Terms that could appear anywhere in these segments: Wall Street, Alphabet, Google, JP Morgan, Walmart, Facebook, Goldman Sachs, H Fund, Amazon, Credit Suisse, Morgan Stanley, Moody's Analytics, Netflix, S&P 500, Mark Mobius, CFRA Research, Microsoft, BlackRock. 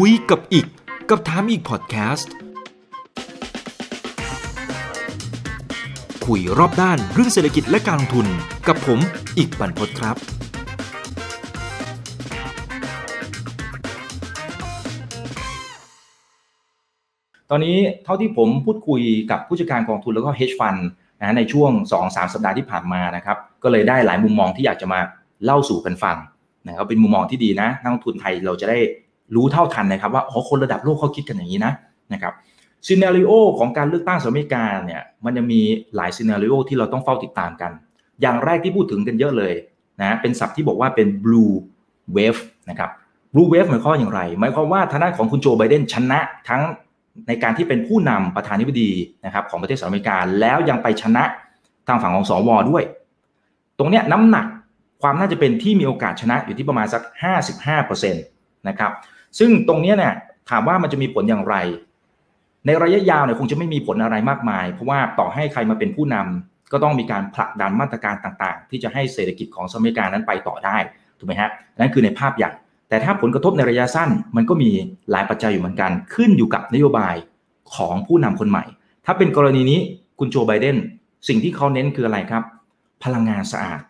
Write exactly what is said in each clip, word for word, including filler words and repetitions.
คุยกับอีกกับถามอีกพอดแคสต์คุยรอบด้านเรื่องเศรษฐกิจและการลงทุนกับผมอีกบรรพตครับตอนนี้เท่าที่ผมพูดคุยกับผู้จัดการกองทุนแล้วก็ H Fund นะในช่วง สองถึงสาม สัปดาห์ที่ผ่านมานะครับก็เลยได้หลายมุมมองที่อยากจะมาเล่าสู่กันฟังนะครับเป็นมุมมองที่ดีนะนักลงทุนไทยเราจะได้รู้เท่าทันนะครับว่าอ๋อคนระดับโลกเขาคิดกันอย่างนี้นะนะครับซีนาริโอของการเลือกตั้งสหรัฐอเมริกาเนี่ยมันจะมีหลายซีนาริโอที่เราต้องเฝ้าติดตามกันอย่างแรกที่พูดถึงกันเยอะเลยนะเป็นศัพท์ที่บอกว่าเป็น blue wave นะครับ blue wave หมายความอย่างไรหมายความว่าทางด้านของคุณโจไบเดนชนะทั้งในการที่เป็นผู้นำประธานาธิบดีนะครับของประเทศสหรัฐอเมริกาแล้วยังไปชนะทางฝั่งของสวด้วยตรงเนี้ยน้ำหนักความน่าจะเป็นที่มีโอกาสชนะอยู่ที่ประมาณสัก ห้าสิบห้าเปอร์เซ็นต์ นะครับซึ่งตรงเนี้ยเนี่ยถามว่ามันจะมีผลอย่างไรในระยะยาวเนี่ยคงจะไม่มีผลอะไรมากมายเพราะว่าต่อให้ใครมาเป็นผู้นำก็ต้องมีการผลักดันมาตรการต่างๆที่จะให้เศรษฐกิจของสหรัฐอเมริกานั้นไปต่อได้ถูกไหมฮะนั่นคือในภาพใหญ่แต่ถ้าผลกระทบในระยะสั้นมันก็มีหลายปัจจัยอยู่เหมือนกันขึ้นอยู่กับนโยบายของผู้นำคนใหม่ถ้าเป็นกรณีนี้คุณโจไบเดนสิ่งที่เขาเน้นคืออะไรครับพลังงานสะอาด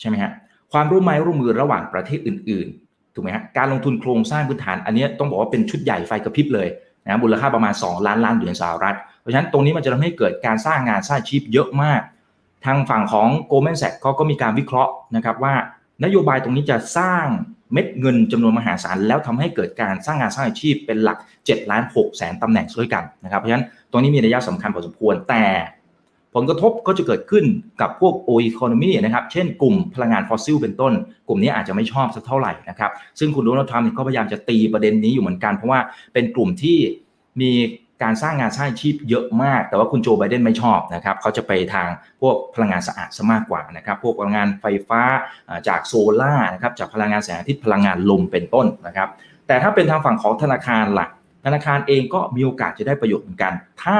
ใช่ไหมฮะความร่วมไม้ร่วมมือระหว่างประเทศอื่นๆถูกไหมฮะการลงทุนโครงสร้างพื้นฐานอันนี้ต้องบอกว่าเป็นชุดใหญ่ไฟกระพริบเลยนะมูลค่าประมาณสองล้านล้านเหรียญสหรัฐเพราะฉะนั้นตรงนี้มันจะทำให้เกิดการสร้างงานสร้างอาชีพเยอะมากทางฝั่งของ Goldman Sachs เขาก็มีการวิเคราะห์นะครับว่านโยบายตรงนี้จะสร้างเม็ดเงินจำนวนมหาศาลแล้วทำให้เกิดการสร้างงานสร้างอาชีพเป็นหลักเจ็ดล้านหกแสนตำแหน่งด้วยกันนะครับเพราะฉะนั้นตรงนี้มีนัยสำคัญพอสมควรแต่ผลกระทบก็จะเกิดขึ้นกับพวก oil economy นะครับเช่นกลุ่มพลังงานฟอสซิลเป็นต้นกลุ่มนี้อาจจะไม่ชอบสักเท่าไหร่นะครับซึ่งคุณโดนัลด์ทรัมป์ก็พยายามจะตีประเด็นนี้อยู่เหมือนกันเพราะว่าเป็นกลุ่มที่มีการสร้างงานสร้างอาชีพเยอะมากแต่ว่าคุณโจไบเดนไม่ชอบนะครับเขาจะไปทางพวกพลังงานสะอาดซะมากกว่านะครับพวกพลังงานไฟฟ้าจากโซล่านะครับจากพลังงานแสงอาทิตย์พลังงานลมเป็นต้นนะครับแต่ถ้าเป็นทางฝั่งของธนาคารล่ะธนาคารเองก็มีโอกาสจะได้ประโยชน์เหมือนกันถ้า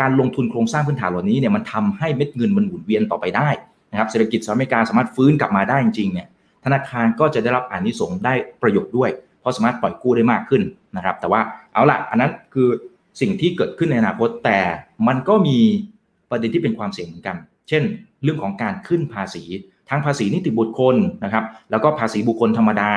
การลงทุนโครงสร้างพื้นฐานเหล่านี้เนี่ยมันทำให้เม็ดเงินมันหมุนเวียนต่อไปได้นะครับเศรษฐกิจสหรัฐอเมริกาสามารถฟื้นกลับมาได้จริงๆเนี่ยธนาคารก็จะได้รับอานิสงส์ได้ประโยชน์ด้วยเพราะสามารถปล่อยกู้ได้มากขึ้นนะครับแต่ว่าเอาล่ะอันนั้นคือสิ่งที่เกิดขึ้นในอนาคตแต่มันก็มีประเด็นที่เป็นความเสี่ยงเหมือนกันเช่นเรื่องของการขึ้นภาษีทั้งภาษีนิติบุคคลนะครับแล้วก็ภาษีบุคคลธรรมดา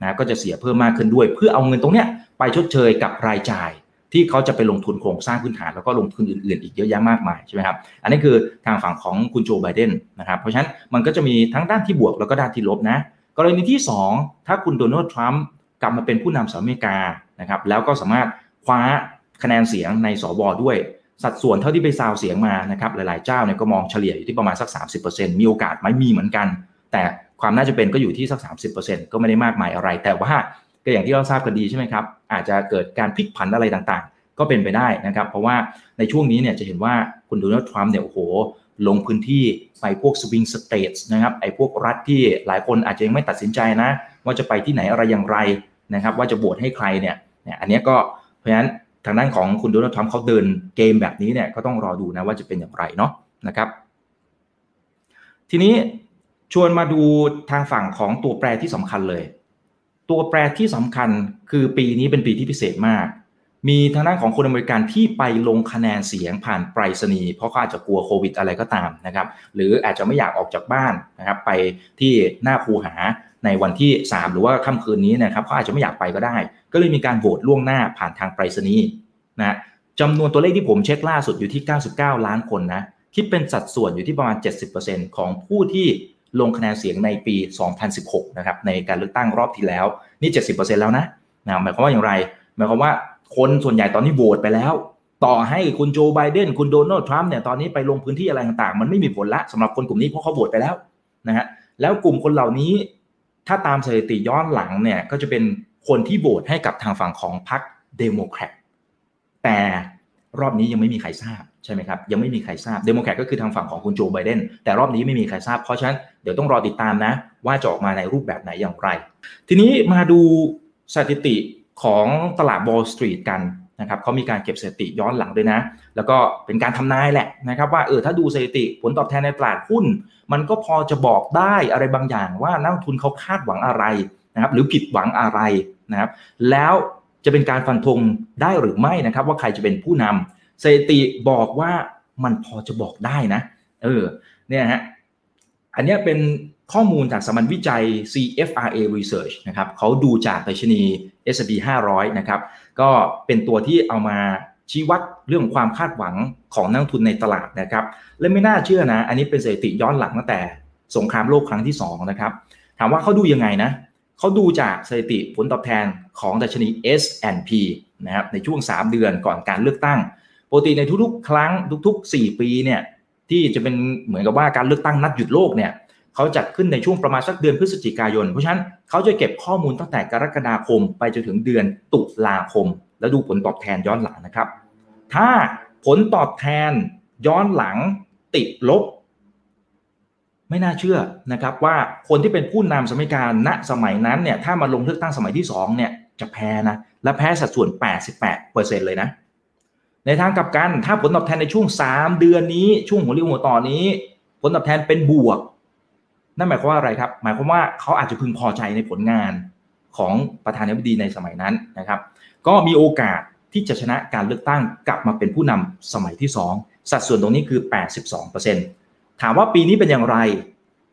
นะก็จะเสียเพิ่มมากขึ้นด้วยเพื่อเอาเงินตรงเนี้ยไปชดเชยกับรายจ่ายที่เขาจะไปลงทุนโครงสร้างพื้นฐานแล้วก็ลงทุนอื่นๆอีกเยอะแยะมากมายใช่ไหมครับอันนี้คือทางฝั่งของคุณโจไบเดนนะครับเพราะฉะนั้นมันก็จะมีทั้งด้านที่บวกแล้วก็ด้านที่ลบนะกรณีที่สองถ้าคุณโดนัลด์ทรัมป์กลับมาเป็นผู้นำสหรัฐอเมริกานะครับแล้วก็สามารถคว้าคะแนนเสียงในสวด้วยสัดส่วนเท่าที่ไปซาวเสียงมานะครับหลายๆเจ้าเนี่ยก็มองเฉลี่ยอยู่ที่ประมาณสัก สามสิบเปอร์เซ็นต์ มีโอกาสไหมมีเหมือนกันแต่ความน่าจะเป็นก็อยู่ที่สัก สามสิบเปอร์เซ็นต์ ก็ไม่ได้มากมายอะไรแต่ว่าก็อย่างที่เราทราบกันดีใช่ไหมครับอาจจะเกิดการพลิกผันอะไรต่างๆก็เป็นไปได้นะครับเพราะว่าในช่วงนี้เนี่ยจะเห็นว่าคุณโดนัลด์ทรัมป์เนี่ยโอ้โหลงพื้นที่ไปพวกสวิงสเตทนะครับไอ้พวกรัฐที่หลายคนอาจจะยังไม่ตัดสินใจนะว่าจะไปที่ไหนอะไรอย่างไรนะครับว่าจะโหวตให้ใครเนี่ยอันนี้ก็เพราะฉะนั้นทางด้านของคุณโดนัลด์ทรัมป์เขาเดินเกมแบบนี้เนี่ยก็ต้องรอดูนะว่าจะเป็นอย่างไรเนาะนะครับทีนี้ชวนมาดูทางฝั่งของตัวแปรที่สำคัญเลยตัวแปรที่สำคัญคือปีนี้เป็นปีที่พิเศษมากมีทางด้านของคนอเมริกันที่ไปลงคะแนนเสียงผ่านไปรษณีย์เพราะเขาอาจจะกลัวโควิดอะไรก็ตามนะครับหรืออาจจะไม่อยากออกจากบ้านนะครับไปที่หน้าคูหาในวันที่สามหรือว่าค่ำคืนนี้นะครับเขาอาจจะไม่อยากไปก็ได้ก็เลยมีการโหวตล่วงหน้าผ่านทางไปรษณีย์นะจำนวนตัวเลขที่ผมเช็คล่าสุดอยู่ที่เก้าสิบเก้าล้านคนนะคิดเป็นสัดส่วนอยู่ที่ประมาณ เจ็ดสิบเปอร์เซ็นต์ ของผู้ที่ลงคะแนนเสียงในปีสองพันสิบหกนะครับในการเลือกตั้งรอบที่แล้วนี่ เจ็ดสิบเปอร์เซ็นต์ แล้วนะนะหมายความว่าอย่างไรหมายความว่าคนส่วนใหญ่ตอนนี้โหวตไปแล้วต่อให้คุณโจไบเดนคุณโดนัลด์ทรัมป์เนี่ยตอนนี้ไปลงพื้นที่อะไรต่างๆมันไม่มีผลละสำหรับคนกลุ่มนี้เพราะเขาโหวตไปแล้วนะฮะแล้วกลุ่มคนเหล่านี้ถ้าตามสถิติย้อนหลังเนี่ยก็จะเป็นคนที่โหวตให้กับทางฝั่งของพรรคเดโมแครตแต่รอบนี้ยังไม่มีใครทราบใช่ไหมครับยังไม่มีใครทราบเดโมแครตก็คือทางฝั่งของคุณโจไบเดนแต่รอบนี้ไม่มีใครทราบเพราะฉะนั้นเดี๋ยวต้องรอติดตามนะว่าจะออกมาในรูปแบบไหนอย่างไรทีนี้มาดูสถิติของตลาด Wall Street กันนะครับเขามีการเก็บสถิติย้อนหลังด้วยนะแล้วก็เป็นการทำนายแหละนะครับว่าเออถ้าดูสถิติผลตอบแทนในตลาดหุ้นมันก็พอจะบอกได้อะไรบางอย่างว่านักลงทุนเขาคาดหวังอะไรนะครับหรือผิดหวังอะไรนะครับแล้ว จะเป็นการฟันธงได้หรือไม่นะครับว่าใครจะเป็นผู้นำสถิติบอกว่ามันพอจะบอกได้นะเออเนี่ยฮะอันนี้เป็นข้อมูลจากสำนักวิจัย ซี เอฟ อาร์ เอ Research นะครับเขาดูจากดัชนี เอส แอนด์ พี ห้าร้อย นะครับก็เป็นตัวที่เอามาชี้วัดเรื่องความคาดหวังของนักทุนในตลาดนะครับและไม่น่าเชื่อนะอันนี้เป็นสถิติย้อนหลังตั้งแต่สงครามโลกครั้งที่สองนะครับถามว่าเขาดูยังไงนะเขาดูจากสถิติผลตอบแทนของดัชนี เอส แอนด์ พี นะครับในช่วงสามเดือนก่อนการเลือกตั้งปกติในทุกๆครั้งทุกๆสี่ปีเนี่ยที่จะเป็นเหมือนกับว่าการเลือกตั้งนัดหยุดโลกเนี่ยเขาจัดขึ้นในช่วงประมาณสักเดือนพฤศจิกายนเพราะฉะนั้นเขาจะเก็บข้อมูลตั้งแต่กรกฎาคมไปจนถึงเดือนตุลาคมแล้วดูผลตอบแทนย้อนหลังนะครับถ้าผลตอบแทนย้อนหลังติดลบไม่น่าเชื่อนะครับว่าคนที่เป็นผู้นำสมัยการณสมัยนั้นเนี่ยถ้ามาลงเลือกตั้งสมัยที่สองเนี่ยจะแพ้นะและแพ้สัดส่วน แปดสิบแปดเปอร์เซ็นต์ เลยนะในทางกลับกันถ้าผลตอบแทนในช่วงสามเดือนนี้ช่วงหัวเรี่ยวหัวต่อนี้ผลตอบแทนเป็นบวกนั่นหมายความว่าอะไรครับหมายความว่าเขาอาจจะพึงพอใจในผลงานของประธานาธิบดีในสมัยนั้นนะครับก็มีโอกาสที่จะชนะการเลือกตั้งกลับมาเป็นผู้นำสมัยที่สองสัดส่วนตรงนี้คือ แปดสิบสองเปอร์เซ็นต์ ถามว่าปีนี้เป็นอย่างไร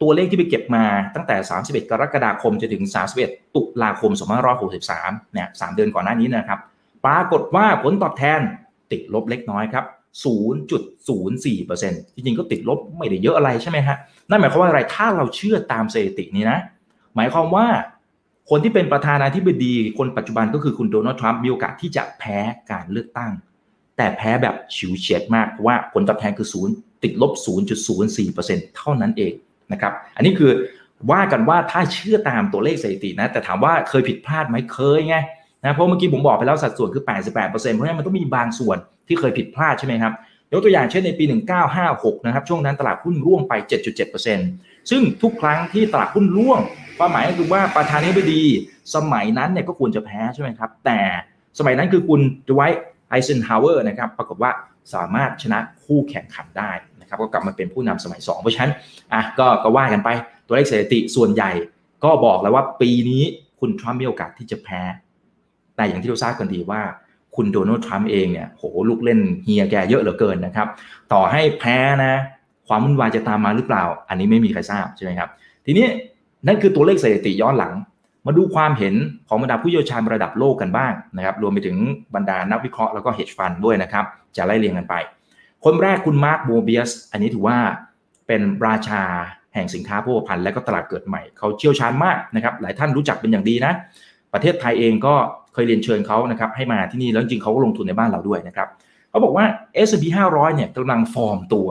ตัวเลขที่ไปเก็บมาตั้งแต่สามสิบเอ็ดกรกฎาคมจนถึงสามสิบเอ็ดตุลาคมสองพันห้าร้อยหกสิบสามเนี่ยสามเดือนก่อนหน้านี้นะครับปรากฏว่าผลตอบแทนติดลบเล็กน้อยครับ ศูนย์จุดศูนย์สี่เปอร์เซ็นต์ จริงๆก็ติดลบไม่ได้เยอะอะไรใช่ไหมฮะนั่นหมายความว่าอะไรถ้าเราเชื่อตามสถิตินี้นะหมายความว่าคนที่เป็นประธานาธิบดีคนปัจจุบันก็คือคุณโดนัลด์ทรัมป์มีโอกาสที่จะแพ้การเลือกตั้งแต่แพ้แบบฉิวเฉียดมากเพราะว่าผลตอบแทนคือศูนย์ติดลบ ศูนย์จุดศูนย์สี่เปอร์เซ็นต์ เท่านั้นเองนะครับอันนี้คือว่ากันว่าถ้าเชื่อตามตัวเลขสถิตินะแต่ถามว่าเคยผิดพลาดไหมเคยไงนะเพราะเมื่อกี้ผมบอกไปแล้วสัดส่วนคือ แปดสิบแปดเปอร์เซ็นต์ เพราะฉะนั้นมันต้องมีบางส่วนที่เคยผิดพลาดใช่ไหมครับยกตัวอย่างเช่นในปีหนึ่งพันเก้าร้อยห้าสิบหกนะครับช่วงนั้นตลาดหุ้นร่วงไป เจ็ดจุดเจ็ดเปอร์เซ็นต์ ซึ่งทุกครั้งที่ตลาดหุ้นร่วงความหมายก็คือว่าประธานาธิบดีสมัยนั้นเนี่ยก็ควรจะแพ้ใช่ไหมครับแต่สมัยนั้นคือคุณไดไวท์ไอเซนฮาวเวอร์นะครับปรากฏว่าสามารถชนะคู่แข่งขันได้นะครับก็กลับมาเป็นผู้นำสมัยสองเพราะฉะนั้นอ่ะก็ก็ว่ากันไปตัวเลขสถิติส่วนใหญ่ก็บอกแล้วว่าปีนี้คุณทรัมป์มีโอกาสที่จะแพ้แต่อย่างที่เราทราบกันดีว่าคุณโดนัลด์ทรัมป์เองเนี่ยโหลูกเล่นเฮียแกเยอะเหลือเกินนะครับต่อให้แพ้นะความวุ่นวายจะตามมาหรือเปล่าอันนี้ไม่มีใครทราบใช่ไหมครับทีนี้นั่นคือตัวเลขสถิติย้อนหลังมาดูความเห็นของบรรดาผู้เชี่ยวชาญระดับโลกกันบ้างนะครับรวมไปถึงบรรดานักวิเคราะห์แล้วก็ H Fund ด้วยนะครับจะไล่เรียงกันไปคนแรกคุณ Mark Mobius อันนี้ถือว่าเป็นราชาแห่งสินค้าโภคภัณฑ์และก็ตลาดเกิดใหม่เขาเชี่ยวชาญมากนะครับหลายท่านรู้จักเป็นอย่างดีนะประเทศไทยเองก็เคยเรียนเชิญเขานะครับให้มาที่นี่แล้วจริงเขาก็ลงทุนในบ้านเราด้วยนะครับเขาบอกว่า เอส แอนด์ พี ห้าร้อย เนี่ยกำลังฟอร์มตัว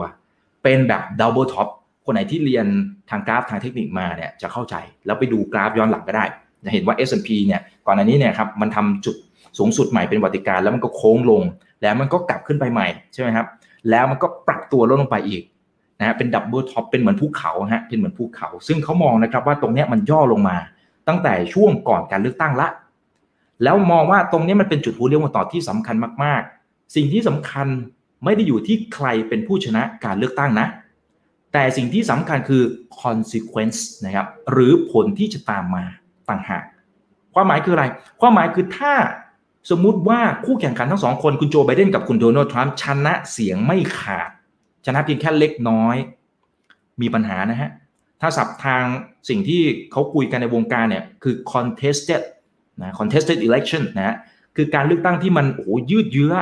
เป็นแบบ Double Top คนไหนที่เรียนทางกราฟทางเทคนิคมาเนี่ยจะเข้าใจแล้วไปดูกราฟย้อนหลังก็ได้จะเห็นว่า เอส แอนด์ พี เนี่ยก่อนหน้านี้เนี่ยครับมันทำจุดสูงสุดใหม่เป็นวัติการแล้วมันก็โค้งลงแล้วมันก็กลับขึ้นไปใหม่ใช่ไหมครับแล้วมันก็ปรับตัวลดลงไปอีกนะฮะเป็น Double Top เป็นเหมือนภูเขาฮะเป็นเหมือนภูเขาซึ่งเขามองนะครับว่าตรงเนี้ยมันย่อลงมาตั้งแต่ช่วงก่อนการเลือกตั้งละแล้วมองว่าตรงนี้มันเป็นจุดหัวเลี้ยวหัวต่อที่สำคัญมากๆสิ่งที่สำคัญไม่ได้อยู่ที่ใครเป็นผู้ชนะการเลือกตั้งนะแต่สิ่งที่สำคัญคือ consequence นะครับหรือผลที่จะตามมาต่างหากความหมายคืออะไรความหมายคือถ้าสมมุติว่าคู่แข่งขันทั้งสองคนคุณโจไบเดนกับคุณโดนัลด์ทรัมป์ชนะเสียงไม่ขาดชนะเพียงแค่เล็กน้อยมีปัญหานะฮะถ้าสับทางสิ่งที่เขาคุยกันในวงการเนี่ยคือ contestedนะ contested election นะคือการเลือกตั้งที่มันโอ้ยืดเยื้อ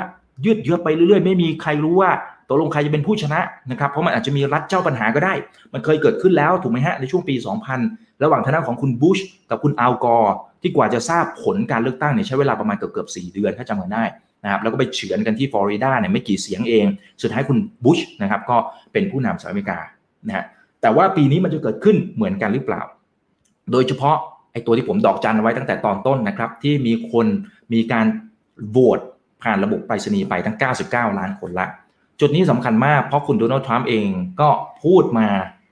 ยืดเยื้อไปเรื่อยๆไม่มีใครรู้ว่าตกลงใครจะเป็นผู้ชนะนะครับเพราะมันอาจจะมีรัฐเจ้าปัญหาก็ได้มันเคยเกิดขึ้นแล้วถูกไหมฮะในช่วงปีสองพันระหว่างทางด้านของคุณบุชกับคุณอัลกอร์ที่กว่าจะทราบผลการเลือกตั้งเนี่ยใช้เวลาประมาณเกือบๆสี่เดือนถ้าจำกันได้นะครับแล้วก็ไปเฉือนกันที่ฟลอริดาเนี่ยไม่กี่เสียงเองสุดท้ายคุณบุชนะครับก็เป็นผู้นำสหรัฐอเมริกานะฮะแต่ว่าปีนี้มันจะเกิดขึ้นเหมือนกันหรือเปล่าโดยเฉพาะไอ้ตัวที่ผมดอกจันไว้ตั้งแต่ตอนต้นนะครับที่มีคนมีการโหวตผ่านระบบไปรษณีย์ไปทั้งเก้าสิบเก้าล้านคนละจุดนี้สำคัญมากเพราะคุณโดนัลด์ทรัมป์เองก็พูดมา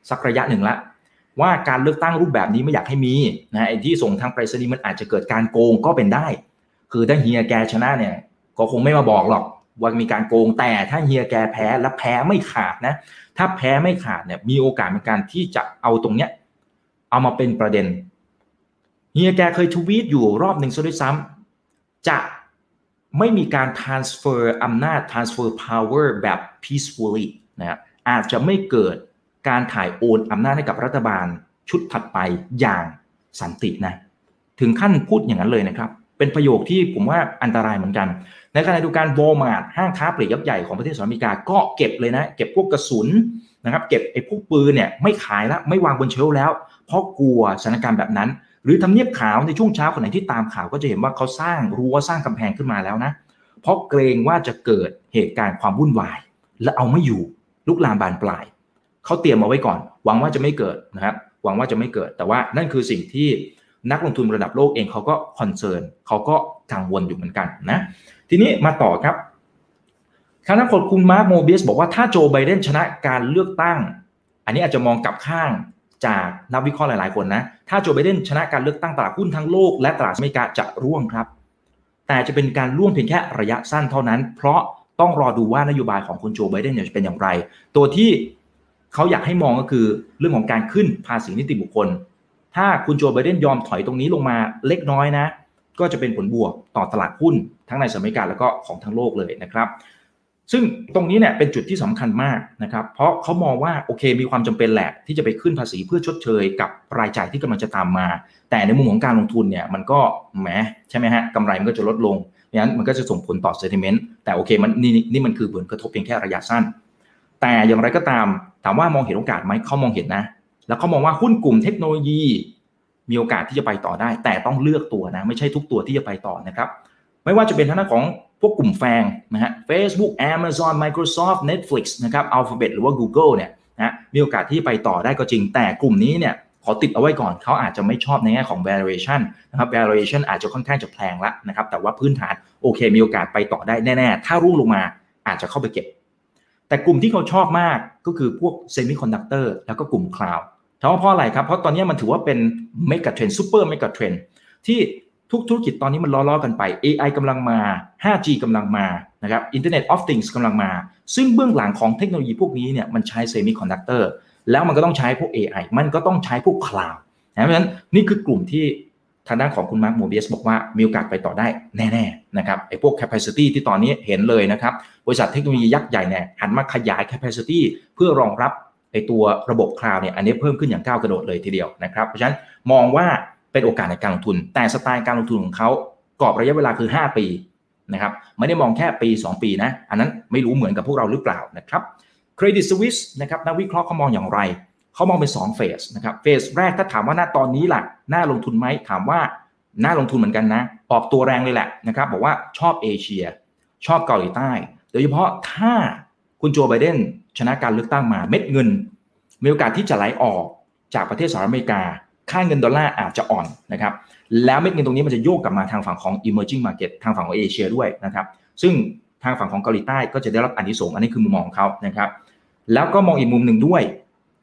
สักระยะหนึ่งละว่าการเลือกตั้งรูปแบบนี้ไม่อยากให้มีนะไอ้ที่ส่งทางไปรษณีย์มันอาจจะเกิดการโกงก็เป็นได้คือถ้าเฮียแกชนะเนี่ยก็คงไม่มาบอกหรอกว่ามีการโกงแต่ถ้าเฮียแกแพ้และแพ้ไม่ขาดนะถ้าแพ้ไม่ขาดเนี่ยมีโอกาสในการที่จะเอาตรงเนี้ยเอามาเป็นประเด็นเฮียแกเคยทวีตอยู่รอบหนึ่งซะด้วยซ้ จะไม่มีการ transfer อำนาจ transfer power แบบ peacefully นะอาจจะไม่เกิดการถ่ายโอนอำนาจให้กับรัฐบาลชุดถัดไปอย่างสันตินะถึงขั้นพูดอย่างนั้นเลยนะครับเป็นประโยคที่ผมว่าอันตรายเหมือนกันในขณะเดียวกัน Walmart ห้างค้าปลีกยักษ์ใหญ่ของประเทศสหรัฐอเมริกาก็เก็บเลยนะเก็บพวกกระสุนนะครับเก็บไอ้พวกปืนเนี่ยไม่ขายแล้วไม่วางบนเชลฟ์แล้วเพราะกลัวสถานการณ์แบบนั้นหรือทำเนียบขาวในช่วงเช้าคนไหนที่ตามข่าวก็จะเห็นว่าเขาสร้างรั้วสร้างกำแพงขึ้นมาแล้วนะเพราะเกรงว่าจะเกิดเหตุการณ์ความวุ่นวายและเอาไม่อยู่ลุกลามบานปลายเขาเตรียมเอาไว้ก่อนหวังว่าจะไม่เกิดนะครับหวังว่าจะไม่เกิดแต่ว่านั่นคือสิ่งที่นักลงทุนระดับโลกเองเขาก็คอนเซิร์นเขาก็กังวลอยู่เหมือนกันนะทีนี้มาต่อครับคณะกรรมการคุณ Mark Mobius บอกว่าถ้าโจไบเดนชนะการเลือกตั้งอันนี้อาจจะมองกลับข้างจากนักวิเคราะห์หลายๆคนนะถ้าโจไบเดนชนะการเลือกตั้งตลาดหุ้นทั้งโลกและตลาดอเมริกาจะร่วงครับแต่จะเป็นการร่วงเพียงแค่ระยะสั้นเท่านั้นเพราะต้องรอดูว่านโยบายของคุณโจไบเดนจะเป็นอย่างไรตัวที่เขาอยากให้มองก็คือเรื่องของการขึ้นภาษีนิติบุคคลถ้าคุณโจไบเดนยอมถอยตรงนี้ลงมาเล็กน้อยนะก็จะเป็นผลบวกต่อตลาดหุ้นทั้งในสหรัฐอเมริกาแล้วก็ของทั้งโลกเลยนะครับซึ่งตรงนี้เนี่ยเป็นจุดที่สำคัญมากนะครับเพราะเขามองว่าโอเคมีความจำเป็นแหละที่จะไปขึ้นภาษีเพื่อชดเชยกับรายจ่ายที่กำลังจะตามมาแต่ในมุมของการลงทุนเนี่ยมันก็แหมใช่ไหมฮะกำไรมันก็จะลดลงงั้นมันก็จะส่งผลต่อเซนติเมนต์แต่โอเคมันนี่นี่มันคือผลกระทบเพียงแค่ระยะสั้นแต่อย่างไรก็ตามถามว่ามองเห็นโอกาสไหมเขามองเห็นนะแล้วเขามองว่าหุ้นกลุ่มเทคโนโลยีมีโอกาสที่จะไปต่อได้แต่ต้องเลือกตัวนะไม่ใช่ทุกตัวที่จะไปต่อนะครับไม่ว่าจะเป็นทางด้านของพวกกลุ่มแฟงนะฮะ Facebook Amazon Microsoft Netflix นะครับ Alphabet หรือว่า Google เนี่ยนะมีโอกาสที่ไปต่อได้ก็จริงแต่กลุ่มนี้เนี่ยขอติดเอาไว้ก่อนเขาอาจจะไม่ชอบในแง่ของ valuation นะครับ valuation อาจจะค่อนข้างจะแพงละนะครับแต่ว่าพื้นฐานโอเคมีโอกาสไปต่อได้แน่ๆถ้าร่วงลงมาอาจจะเข้าไปเก็บแต่กลุ่มที่เขาชอบมากก็คือพวก semiconductor แล้วก็กลุ่ม cloud ถามว่าเพราะอะไรครับเพราะตอนนี้มันถือว่าเป็น mega trend super mega trend ที่ทุกธุรกิจตอนนี้มันล้อๆกันไป เอ ไอ กำลังมา ห้าจี กำลังมานะครับ Internet of Things กำลังมาซึ่งเบื้องหลังของเทคโนโลยีพวกนี้เนี่ยมันใช้ Semiconductor แล้วมันก็ต้องใช้พวก เอ ไอ มันก็ต้องใช้พวก Cloud นะเพราะฉะนั้นนี่คือกลุ่มที่ทางด้านของคุณ Mark Mobius บอกว่ามีโอกาสไปต่อได้แน่ๆนะครับไอ้พวก Capacity ที่ตอนนี้เห็นเลยนะครับบริษัทเทคโนโลยียักษ์ใหญ่เนี่ยหันมาขยาย Capacity เพื่อรองรับไอ้ตัวระบบ Cloud เนี่ยอันนี้เพิ่มขึ้นอย่างก้าวกระโดดเลยทีเดียวนะครับเพราะฉะนั้นมองว่าเป็นโอกาสในการลงทุนแต่สไตล์การลงทุนของเขากรอบระยะเวลาคือห้าปีนะครับไม่ได้มองแค่ปีสองปีนะอันนั้นไม่รู้เหมือนกับพวกเราหรือเปล่านะครับเครดิตสวิสนะครับนักวิเคราะห์เขามองอย่างไรเขามองเป็นสองเฟสนะครับเฟสแรกถ้าถามว่าณตอนนี้ล่ะน่าลงทุนไหมถามว่าน่าลงทุนเหมือนกันนะออกตัวแรงเลยแหละนะครับบอกว่าชอบเอเชียชอบเกาหลีใต้โดยเฉพาะถ้าคุณโจไบเดนชนะการเลือกตั้งมาเม็ดเงินมีโอกาสที่จะไหลออกจากประเทศสหรัฐอเมริกาค่าเงินดอลลาร์อาจจะอ่อนนะครับแล้วเม็ดเงินตรงนี้มันจะโยกกลับมาทางฝั่งของ emerging market ทางฝั่งของเอเชียด้วยนะครับซึ่งทางฝั่งของเกาหลีใต้ก็จะได้รับอานิสงส์อันนี้คือมุมมองของเขานะครับแล้วก็มองอีกมุมหนึ่งด้วย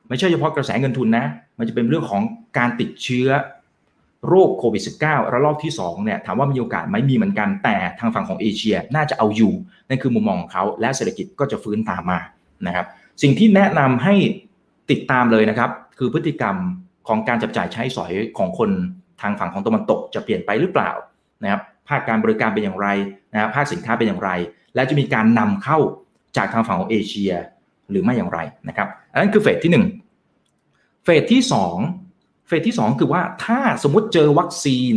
ไม่ใช่เฉพาะกระแสเงินทุนนะมันจะเป็นเรื่องของการติดเชื้อโรคโควิด สิบเก้า ระลอกที่สองเนี่ยถามว่ามีโอกาสไหมมีเหมือนกันแต่ทางฝั่งของเอเชียน่าจะเอาอยู่นั่นคือมุมมองของเขาและเศรษฐกิจก็จะฟื้นตามมานะครับสิ่งที่แนะนำให้ติดตามเลยนะครับคือพฤติกรรมของการจับจ่ายใช้สอยของคนทางฝั่งของตะวันตกจะเปลี่ยนไปหรือเปล่านะครับภาคการบริการเป็นอย่างไรนะภาคสินค้าเป็นอย่างไรและจะมีการนำเข้าจากทางฝั่งของเอเชียหรือไม่อย่างไรนะครับอันนั้นคือเฟสที่หนึ่งเฟสที่สองเฟสที่สองคือว่าถ้าสมมุติเจอวัคซีน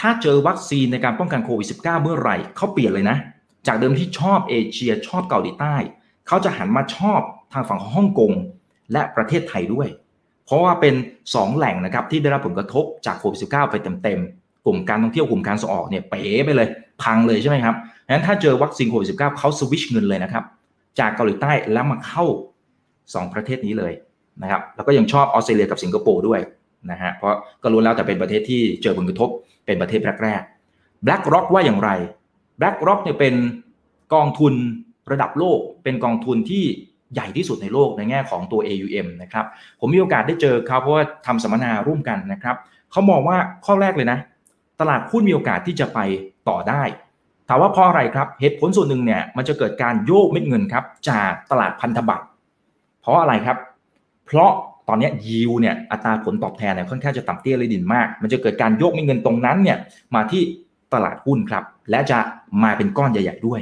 ถ้าเจอวัคซีนในการป้องกันโควิด สิบเก้า เมื่อไหร่เขาเปลี่ยนเลยนะจากเดิมที่ชอบเอเชียชอบเกาหลีใต้เขาจะหันมาชอบทางฝั่งของฮ่องกงและประเทศไทยด้วยเพราะว่าเป็นสองแหล่งนะครับที่ได้รับผลกระทบจากโควิด สิบเก้า ไปเต็มๆกลุ่มการท่องเที่ยวกลุ่มการส่งออกเนี่ยเป๋ไปเลยพังเลยใช่ไหมครับงั้นถ้าเจอวัคซีนโควิด สิบเก้า เขาสวิชเงินเลยนะครับจากเกาหลีใต้แล้วมาเข้าสองประเทศนี้เลยนะครับแล้วก็ยังชอบออสเตรเลียกับสิงคโปร์ด้วยนะฮะเพราะก็รู้แล้วแต่เป็นประเทศที่เจอผลกระทบเป็นประเทศแรกๆ BlackRock ว่าอย่างไร BlackRock เนี่ยเป็นกองทุนระดับโลกเป็นกองทุนที่ใหญ่ที่สุดในโลกในแง่ของตัว เอ ยู เอ็ม นะครับผมมีโอกาสได้เจอเขาเพราะว่าทำสัมมนาร่วมกันนะครับเขามองว่าข้อแรกเลยนะตลาดหุ้นมีโอกาสที่จะไปต่อได้ถามว่าเพราะอะไรครับเหตุผลส่วนหนึ่งเนี่ยมันจะเกิดการโยกเม็ดเงินครับจากตลาดพันธบัตรเพราะอะไรครับเพราะตอนนี้ยิวเนี่ยอัตราผลตอบแทนเนี่ยค่อนข้างจะต่ำเตี้ยเลยดิ่นมากมันจะเกิดการโยกเม็ดเงินตรงนั้นเนี่ยมาที่ ตลาดหุ้นครับและจะมาเป็นก้อนใหญ่ๆด้วย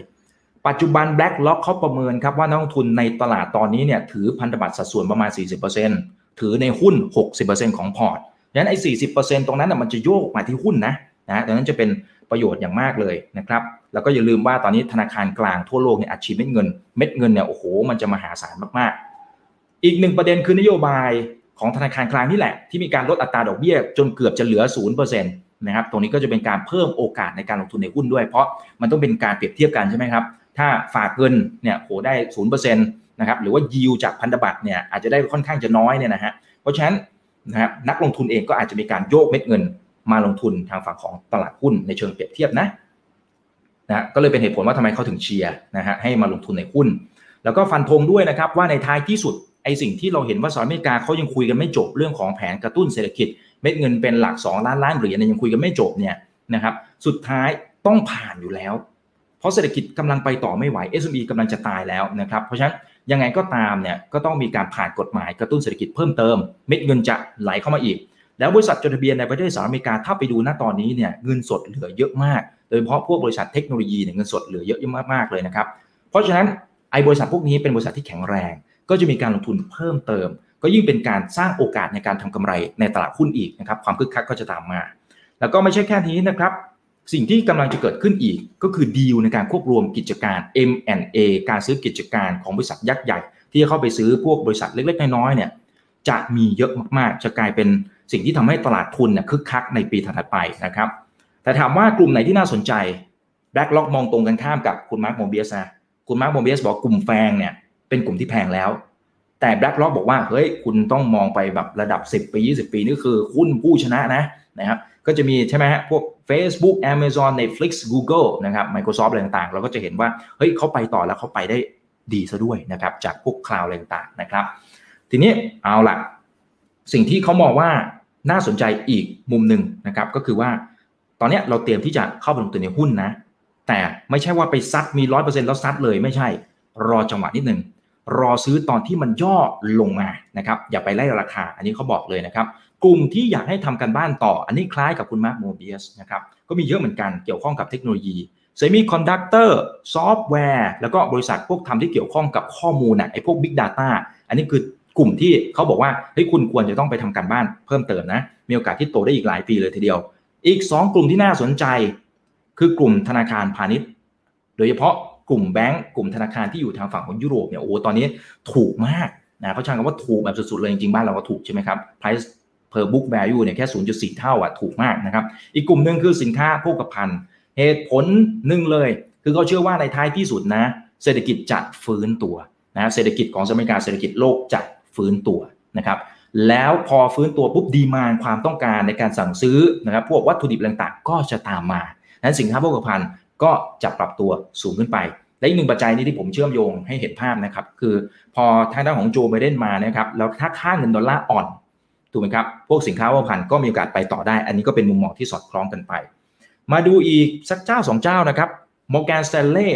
ปัจจุบัน BlackRock เขาประเมินครับว่านักลงทุนในตลาดตอนนี้เนี่ยถือพันธบัตรสัดส่วนประมาณ สี่สิบเปอร์เซ็นต์ ถือในหุ้น หกสิบเปอร์เซ็นต์ ของพอร์ตดังนั้นไอ้ สี่สิบเปอร์เซ็นต์ ตรงนั้นน่ะมันจะโยกมาที่หุ้นนะนะดังนั้นจะเป็นประโยชน์อย่างมากเลยนะครับแล้วก็อย่าลืมว่าตอนนี้ธนาคารกลางทั่วโลกเนี่ยอัดฉีดเม็ดเงินเม็ดเงินเนี่ยโอ้โหมันจะมหาศาลมากๆอีกหนึ่งประเด็นคือนโยบายของธนาคารกลางนี่แหละที่มีการลดอัตราดอกเบี้ยจนเกือบจะเหลือ ศูนย์เปอร์เซ็นต์ นะครับตรงนี้ก็จะเป็นการเพิ่มโอกาสในการลงทุนในหุ้นด้วยเพราะมันต้องเป็นการเปรียบเทียบกันใช่ไหมครับถ้าฝากเงินเนี่ยโหได้ ศูนย์เปอร์เซ็นต์ นะครับหรือว่า yield จากพันธบัตรเนี่ยอาจจะได้ค่อนข้างจะน้อยเนี่ยนะฮะเพราะฉะนั้นนะครับนักลงทุนเองก็อาจจะมีการโยกเม็ดเงินมาลงทุนทางฝั่งของตลาดหุ้นในเชิงเปรียบเทียบนะนะก็เลยเป็นเหตุผลว่าทำไมเขาถึงเชียร์นะฮะให้มาลงทุนในหุ้นแล้วก็ฟันธงด้วยนะครับว่าในท้ายที่สุดไอ้สิ่งที่เราเห็นว่าสหรัฐอเมริกาเขายังคุยกันไม่จบเรื่องของแผนกระตุ้นเศรษฐกิจเม็ดเงินเป็นหลักสองล้านล้านเหรียญยังคุยกันไม่จบเนี่ยนะครับสุดท้ายต้องผ่านอยู่แล้วเพราะเศรษฐกิจกำลังไปต่อไม่ไหว เอส เอ็ม อี กำลังจะตายแล้วนะครับเพราะฉะนั้นยังไงก็ตามเนี่ยก็ต้องมีการผ่านกฎหมายกระตุ้นเศรษฐกิจเพิ่มเติมเม็ดเงินจะไหลเข้ามาอีกแล้วบริษัทจดทะเบียนในประเทศสหรัฐอเมริกาถ้าไปดูณตอนนี้เนี่ยเงินสดเหลือเยอะมากโดยเฉพาะพวกบริษัทเทคโนโลยีเนี่ยเงินสดเหลือเยอะมากๆเลยนะครับเพราะฉะนั้นไอ้บริษัทพวกนี้เป็นบริษัทที่แข็งแรงก็จะมีการลงทุนเพิ่มเติมก็ยิ่งเป็นการสร้างโอกาสในการทำกำไรในตลาดหุ้นอีกนะครับความคึกคักก็จะตามมาแล้วก็ไม่ใช่แค่นี้นะครับสิ่งที่กำลังจะเกิดขึ้นอีกก็คือดีลในการควบรวมกิจการ เอ็ม แอนด์ เอ การซื้อกิจการของบริษัทยักษ์ใหญ่ที่เข้าไปซื้อพวกบริษัทเล็กๆน้อยๆเนี่ยจะมีเยอะมากๆจะกลายเป็นสิ่งที่ทำให้ตลาดทุนเนี่ยคึกคักในปีถัดไปนะครับแต่ถามว่ากลุ่มไหนที่น่าสนใจ BlackRock มองตรงกันข้ามกับคุณ Mark Mobius นะคุณ Mark Mobius บอกกลุ่มแฟงเนี่ยเป็นกลุ่มที่แพงแล้วแต่ BlackRock บอกว่าเฮ้ยคุณต้องมองไปแบบระดับสิบปียี่สิบปีนี่คือหุ้นผู้ชนะนะนะครับก็จะมีใช่ไหมฮะพวก Facebook Amazon Netflix Google นะครับ Microsoft อะไรต่างๆเราก็จะเห็นว่าเฮ้ยเขาไปต่อแล้วเขาไปได้ดีซะด้วยนะครับจากพวก Cloud อะไรต่างๆนะครับทีนี้เอาล่ะสิ่งที่เขามองว่าน่าสนใจอีกมุมหนึ่งนะครับก็คือว่าตอนนี้เราเตรียมที่จะเข้าไปลงทุนในหุ้นนะแต่ไม่ใช่ว่าไปซัดมี ร้อยเปอร์เซ็นต์ แล้วซัดเลยไม่ใช่รอจังหวะนิดนึงรอซื้อตอนที่มันย่อลงมานะครับอย่าไปไล่ราคาอันนี้เขาบอกเลยนะครับกลุ่มที่อยากให้ทำการบ้านต่ออันนี้คล้ายกับคุณ Mark Mobius นะครับก็มีเยอะเหมือนกันเกี่ยวข้องกับเทคโนโลยีเซมิคอนดักเตอร์ซอฟต์แวร์แล้วก็บริษัทพวกทำที่เกี่ยวข้องกับข้อมูลนะไอ้พวก Big Data อันนี้คือกลุ่มที่เขาบอกว่าเฮ้ยคุณควรจะต้องไปทำการบ้านเพิ่มเติมนะมีโอกาสที่โตได้อีกหลายปีเลยทีเดียวอีกสองกลุ่มที่น่าสนใจคือกลุ่มธนาคารพาณิชย์โดยเฉพาะกลุ่มแบงก์กลุ่มธนาคารที่อยู่ทางฝั่งของยุโรปเนี่ยโอ้ตอนนี้ถูกมากนะเขาใช้คำว่าถูกแบบสุดๆเลยจริงๆบ้านเราก็ถูกใช่ไหมครับ price per book value เนี่ยแค่ ศูนย์จุดสี่ เท่าอ่ะถูกมากนะครับอีกกลุ่มหนึ่งคือสินค้าโภคภัณฑ์เหตุผลหนึ่งเลยคือเขาเชื่อว่าในท้ายที่สุดนะเศรษฐกิจจะฟื้นตัวนะเศรษฐกิจของอเมริกาเศรษฐกิจโลกจะฟื้นตัวนะครับแล้วพอฟื้นตัวปุ๊บดีมานด์ความต้องการในการสั่งซื้อนะครับพวกวัตถุดิบต่างๆก็จะตามมาดังนั้นสินค้าโภคภัณฑ์ก็จะปรับตัวสูงขึ้นไปและอีกหนึ่งปัจจัยนี้ที่ผมเชื่อมโยงให้เห็นภาพนะครับคือพอทางด้านของโจไบเดนมานะครับแล้วถ้าค่าเงินดอลลาร์อ่อนถูกไหมครับพวกสินค้าโภคภัณฑ์ก็มีโอกาสไปต่อได้อันนี้ก็เป็นมุมมองที่สอดคล้องกันไปมาดูอีกสักเจ้าสองเจ้านะครับ Morgan Stanley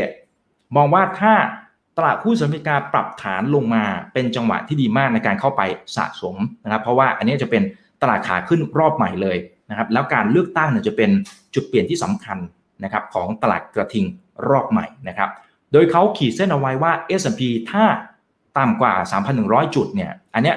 มองว่าถ้าตลาดหุ้นสหรัฐอเมริกาปรับฐานลงมาเป็นจังหวะที่ดีมากในการเข้าไปสะสมนะครับเพราะว่าอันนี้จะเป็นตลาดขาขึ้นรอบใหม่เลยนะครับแล้วการเลือกตั้งเนี่ยจะเป็นจุดเปลี่ยนที่สำคัญนะครับของตลาดกระทิงรอบใหม่นะครับโดยเขาขีดเส้นเอาไว้ว่า เอส แอนด์ พี ถ้าต่ำกว่า สามพันหนึ่งร้อย จุดเนี่ยอันเนี้ย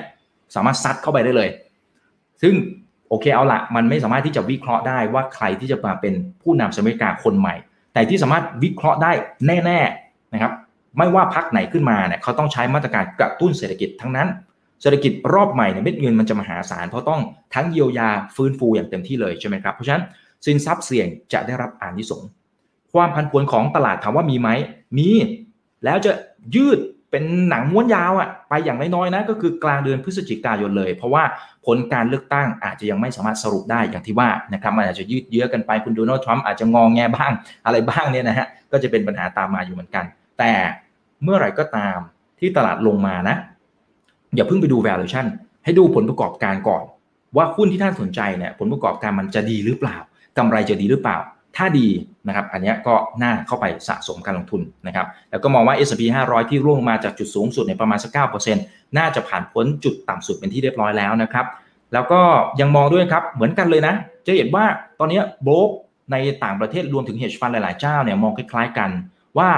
สามารถซัดเข้าไปได้เลยซึ่งโอเคเอาละมันไม่สามารถที่จะวิเคราะห์ได้ว่าใครที่จะมาเป็นผู้นำสหรัฐอเมริกาคนใหม่แต่ที่สามารถวิเคราะห์ได้แน่ๆนะครับไม่ว่าพรรคไหนขึ้นมาเนี่ยเขาต้องใช้มาตรการกระตุ้นเศรษฐกิจทั้งนั้นเศรษฐกิจรอบใหม่เนี่ยเม็ดเงินมันจะมหาศาลเพราะต้องทั้งเยียวยาฟื้นฟูอย่างเต็มที่เลยใช่ไหมครับเพราะฉะนั้นสินทรัพย์เสี่ยงจะได้รับอานิสงส์ความผันผวนของตลาดถามว่ามีไหมมีแล้วจะยืดเป็นหนังม้วนยาวอ่ะไปอย่างน้อยๆนะก็คือกลางเดือนพฤศจิกายนเลยเพราะว่าผลการเลือกตั้งอาจจะยังไม่สามารถสรุปได้อย่างที่ว่านะครับมันอาจจะยืดเยื้อกันไปคุณโดนัลด์ทรัมป์อาจจะงอแงบ้างอะไรบ้างเนี่ยนะฮะก็จะเป็นปัญหาตามมาอยู่เหมือนกันแต่เมื่อไหร่ก็ตามที่ตลาดลงมานะอย่าเพิ่งไปดู valuation ให้ดูผลประกอบการก่อนว่าหุ้นที่ท่านสนใจเนี่ยผลประกอบการมันจะดีหรือเปล่ากำไรจะดีหรือเปล่าถ้าดีนะครับอันนี้ก็น่าเข้าไปสะสมการลงทุนนะครับแล้วก็มองว่า เอส แอนด์ พี ห้าร้อยที่ร่วงมาจากจุดสูงสุดในประมาณสัก เก้าเปอร์เซ็นต์ น่าจะผ่านพ้นจุดต่ำสุดเป็นที่เรียบร้อยแล้วนะครับแล้วก็ยังมองด้วยครับเหมือนกันเลยนะจะเห็นว่าตอนนี้โบรก ในต่างประเทศรวมถึง H Fund หลายๆเจ้าเนี่ยมองคล้ายๆกันว่า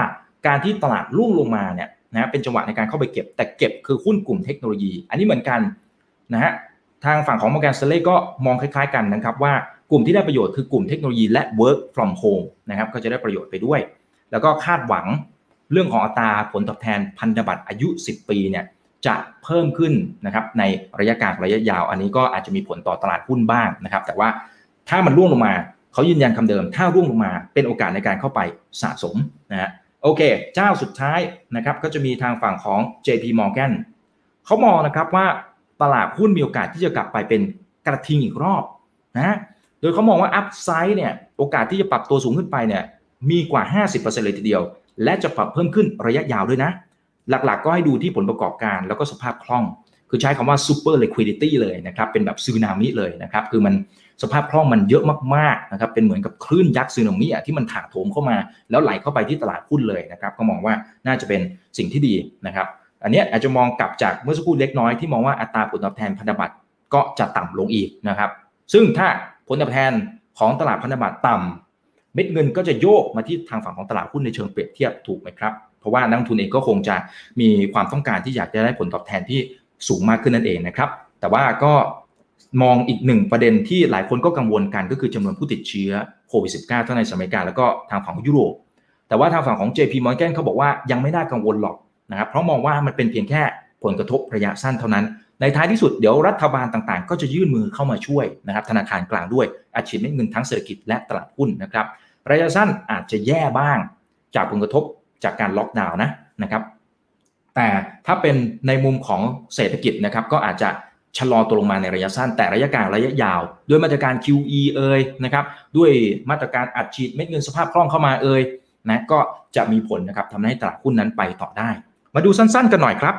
การที่ตลาดร่วงลงมาเนี่ยนะเป็นจังหวะในการเข้าไปเก็บแต่เก็บคือหุ้นกลุ่มเทคโนโลยีอันนี้เหมือนกันนะฮะทางฝั่งของ Morgan Stanley ก็มองคล้ายๆกันนะครับว่ากลุ่มที่ได้ประโยชน์คือกลุ่มเทคโนโลยีและ work from home นะครับก็จะได้ประโยชน์ไปด้วยแล้วก็คาดหวังเรื่องของอัตราผลตอบแทนพันธบัตรอายุสิบปีเนี่ยจะเพิ่มขึ้นนะครับในระยะกลางระยะยาวอันนี้ก็อาจจะมีผลต่อตลาดหุ้นบ้างนะครับแต่ว่าถ้ามันร่วงลงมาเขายืนยันคำเดิมถ้าร่วงลงมาเป็นโอกาสในการเข้าไปสะสมนะฮะโอเคเจ้าสุดท้ายนะครับก็จะมีทางฝั่งของ เจ พี Morgan เขามองนะครับว่าตลาดหุ้นมีโอกาสที่จะกลับไปเป็นกระทิงอีกรอบนะโดยเขามองว่าอัพไซด์เนี่ยโอกาสที่จะปรับตัวสูงขึ้นไปเนี่ยมีกว่า ห้าสิบเปอร์เซ็นต์ เลยทีเดียวและจะปรับเพิ่มขึ้นระยะยาวด้วยนะหลักๆก็ให้ดูที่ผลประกอบการแล้วก็สภาพคล่องคือใช้คำว่า super liquidity เลยนะครับเป็นแบบสึนามิเลยนะครับคือมันสภาพคล่องมันเยอะมากๆนะครับเป็นเหมือนกับคลื่นยักษ์สึนามิอ่ะที่มันถาโถมเข้ามาแล้วไหลเข้าไปที่ตลาดหุ้นเลยนะครับก็มองว่าน่าจะเป็นสิ่งที่ดีนะครับอันนี้อาจจะมองกลับจากเมื่อสักครู่เล็กน้อยที่มองว่าอัตราผลตอบแทนพันธบัตรก็จะต่ำลงอีกนะครับซึ่งถ้าผลตอบแทนของตลาดพันธบัตรต่ำเม็ดเงินก็จะโยกมาที่ทางฝั่งของตลาดหุ้นในเชิงเปรียบเทียบถูกไหมครับเพราะว่านักลงทุนเองก็คงจะมีความต้องการที่อยากจะได้ผลตอบแทนที่สูงมากขึ้นนั่นเองนะครับแต่ว่าก็มองอีกหนึ่งประเด็นที่หลายคนก็กังวลกันก็คือจำนวนผู้ติดเชื้อโควิด สิบเก้า ทั้งในอเมริกาแล้วก็ทางฝั่งของยุโรปแต่ว่าทางฝั่งของ เจ พี Morgan เขาบอกว่ายังไม่น่ากังวลหรอกนะครับเพราะมองว่ามันเป็นเพียงแค่ผลกระทบระยะสั้นเท่านั้นในท้ายที่สุดเดี๋ยวรัฐบาลต่างๆก็จะยื่นมือเข้ามาช่วยนะครับธนาคารกลางด้วยอัดฉีดเงินทั้งเศรษฐกิจและตลาดหุ้นนะครับระยะสั้นอาจจะแย่บ้างจากผลกระทบจากการล็อกดาวน์นะนะครับแต่ถ้าเป็นในมุมของเศรษฐกิจนะครับก็อาจจะชะลอตัวลงมาในระยะสั้นแต่ระยะกลางระยะยาวด้วยมาตรการ คิว อี เอ่ยนะครับด้วยมาตรการอัดฉีดเม็ดเงินสภาพคล่องเข้ามาเอ่ยนะก็จะมีผลนะครับทำให้ตลาดหุ้นนั้นไปต่อได้มาดูสั้นๆกันหน่อยครับ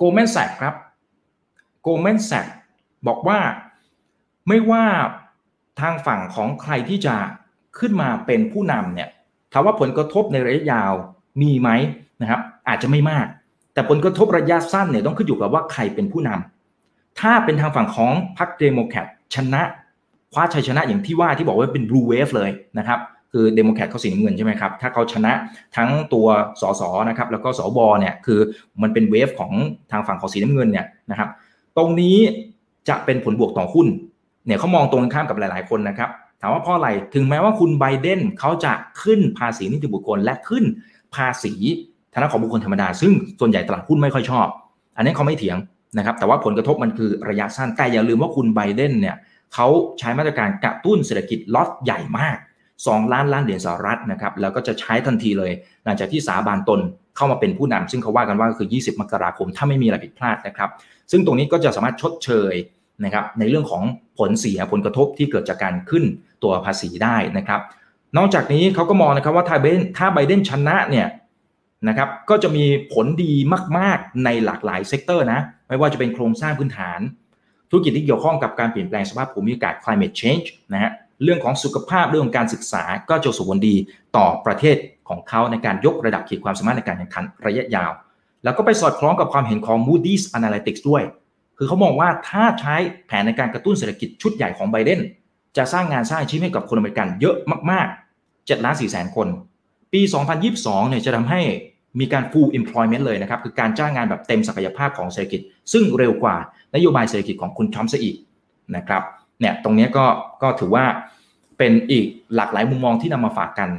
Goldman Sachs ครับ Goldman Sachs บอกว่าไม่ว่าทางฝั่งของใครที่จะขึ้นมาเป็นผู้นำเนี่ยถามว่าผลกระทบในระยะยาวมีไหมนะครับอาจจะไม่มากแต่ผลกระทบระยะสั้นเนี่ยต้องขึ้นอยู่กับว่าใครเป็นผู้นำถ้าเป็นทางฝั่งของพรรคเดโมแครตชนะคว้าชัยชนะอย่างที่ว่าที่บอกว่าเป็น Blue Wave เลยนะครับคือเดโมแครตเขาสีน้ำเงินใช่ไหมครับถ้าเขาชนะทั้งตัวสสนะครับแล้วก็สวเนี่ยคือมันเป็นเวฟของทางฝั่งของสีน้ำเงินเนี่ยนะครับตรงนี้จะเป็นผลบวกต่อหุ้นเนี่ยเขามองตรงข้ามกับหลายๆคนนะครับถามว่าเพราะอะไรถึงแม้ว่าคุณไบเดนเขาจะขึ้นภาษีนิติบุคคลและขึ้นภาษีฐานะของบุคคลธรรมดาซึ่งส่วนใหญ่ตลาดหุ้นไม่ค่อยชอบอันนี้เขาไม่เถียงนะครับแต่ว่าผลกระทบมันคือระยะสั้นแต่อย่าลืมว่าคุณไบเดนเนี่ยเขาใช้มาตรการกระตุ้นเศรษฐกิจล็อตใหญ่มากสองล้านล้านเหรียญสหรัฐนะครับแล้วก็จะใช้ทันทีเลยหลังจากที่สาบานตนเข้ามาเป็นผู้นำซึ่งเขาว่ากันว่าคือยี่สิบมกราคมถ้าไม่มีอะไรผิดพลาดนะครับซึ่งตรงนี้ก็จะสามารถชดเชยนะครับในเรื่องของผลเสียผลกระทบที่เกิดจากการขึ้นตัวภาษีได้นะครับนอกจากนี้เขาก็มองนะครับว่าถ้าไบเดนถ้าไบเดนชนะเนี่ยนะครับก็จะมีผลดีมากๆในหลากหลายเซกเตอร์นะไม่ว่าจะเป็นโครงสร้างพื้นฐานธุรกิจที่เกี่ยวข้องกับการเปลี่ยนแปลงสภาพภูมิอากาศ climate change นะฮะเรื่องของสุขภาพเรื่องของการศึกษาก็จะส่งผลดีต่อประเทศของเขาในการยกระดับขีดความสามารถในการแข่งขันระยะยาวแล้วก็ไปสอดคล้องกับความเห็นของ Moody's Analytics ด้วยคือเขามองว่าถ้าใช้แผนในการกระตุ้นเศรษฐกิจชุดใหญ่ของไบเดนจะสร้างงานสร้างอาชีพให้กับคนอเมริกันเยอะมากๆ เจ็ดล้านสี่แสน คนปีสองพันยี่สิบสองเนี่ยจะทำให้มีการ full employment เลยนะครับคือการจ้างงานแบบเต็มศักยภาพของเศรษฐกิจซึ่งเร็วกว่านโยบายเศรษฐกิจของคุณทรัมป์ซะอีกนะครับเนี่ยตรงนี้ก็ก็ถือว่าเป็นอีกหลากหลายมุมมองที่นำมาฝากกัน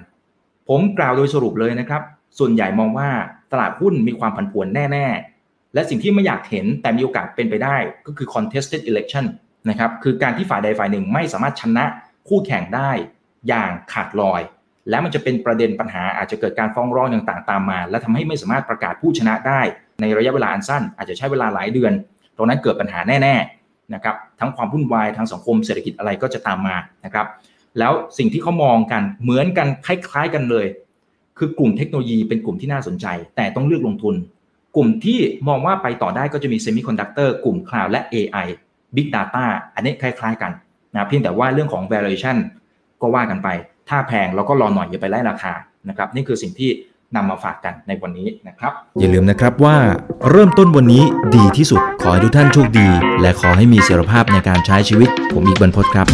ผมกล่าวโดยสรุปเลยนะครับส่วนใหญ่มองว่าตลาดหุ้นมีความผันผวนแน่ๆและสิ่งที่ไม่อยากเห็นแต่มีโอกาสเป็นไปได้ก็คือ contested election นะครับคือการที่ฝ่ายใดฝ่ายหนึ่งไม่สามารถชนะคู่แข่งได้อย่างขาดลอยและมันจะเป็นประเด็นปัญหาอาจจะเกิดการฟ้องร้องต่างๆตามมาและทำให้ไม่สามารถประกาศผู้ชนะได้ในระยะเวลาอันสั้นอาจจะใช้เวลาหลายเดือนตรงนั้นเกิดปัญหาแน่ๆนะครับทั้งความวุ่นวายทางสังคมเศรษฐกิจอะไรก็จะตามมานะครับแล้วสิ่งที่เขามองกันเหมือนกันคล้ายๆกันเลยคือกลุ่มเทคโนโลยีเป็นกลุ่มที่น่าสนใจแต่ต้องเลือกลงทุนกลุ่มที่มองว่าไปต่อได้ก็จะมีเซมิคอนดักเตอร์กลุ่มคลาวด์และ เอ ไอ Big Data อันนี้คล้ายๆกันนะเพียงแต่ว่าเรื่องของ valuation ก็ว่ากันไปถ้าแพงเราก็รอหน่อยอย่าไปไล่ราคานะครับนี่คือสิ่งที่นำมาฝากกันในวันนี้นะครับอย่าลืมนะครับว่าเริ่มต้นวันนี้ดีที่สุดขอให้ทุกท่านโชคดีและขอให้มีเสรีภาพในการใช้ชีวิตผมอีกบรรพตครับ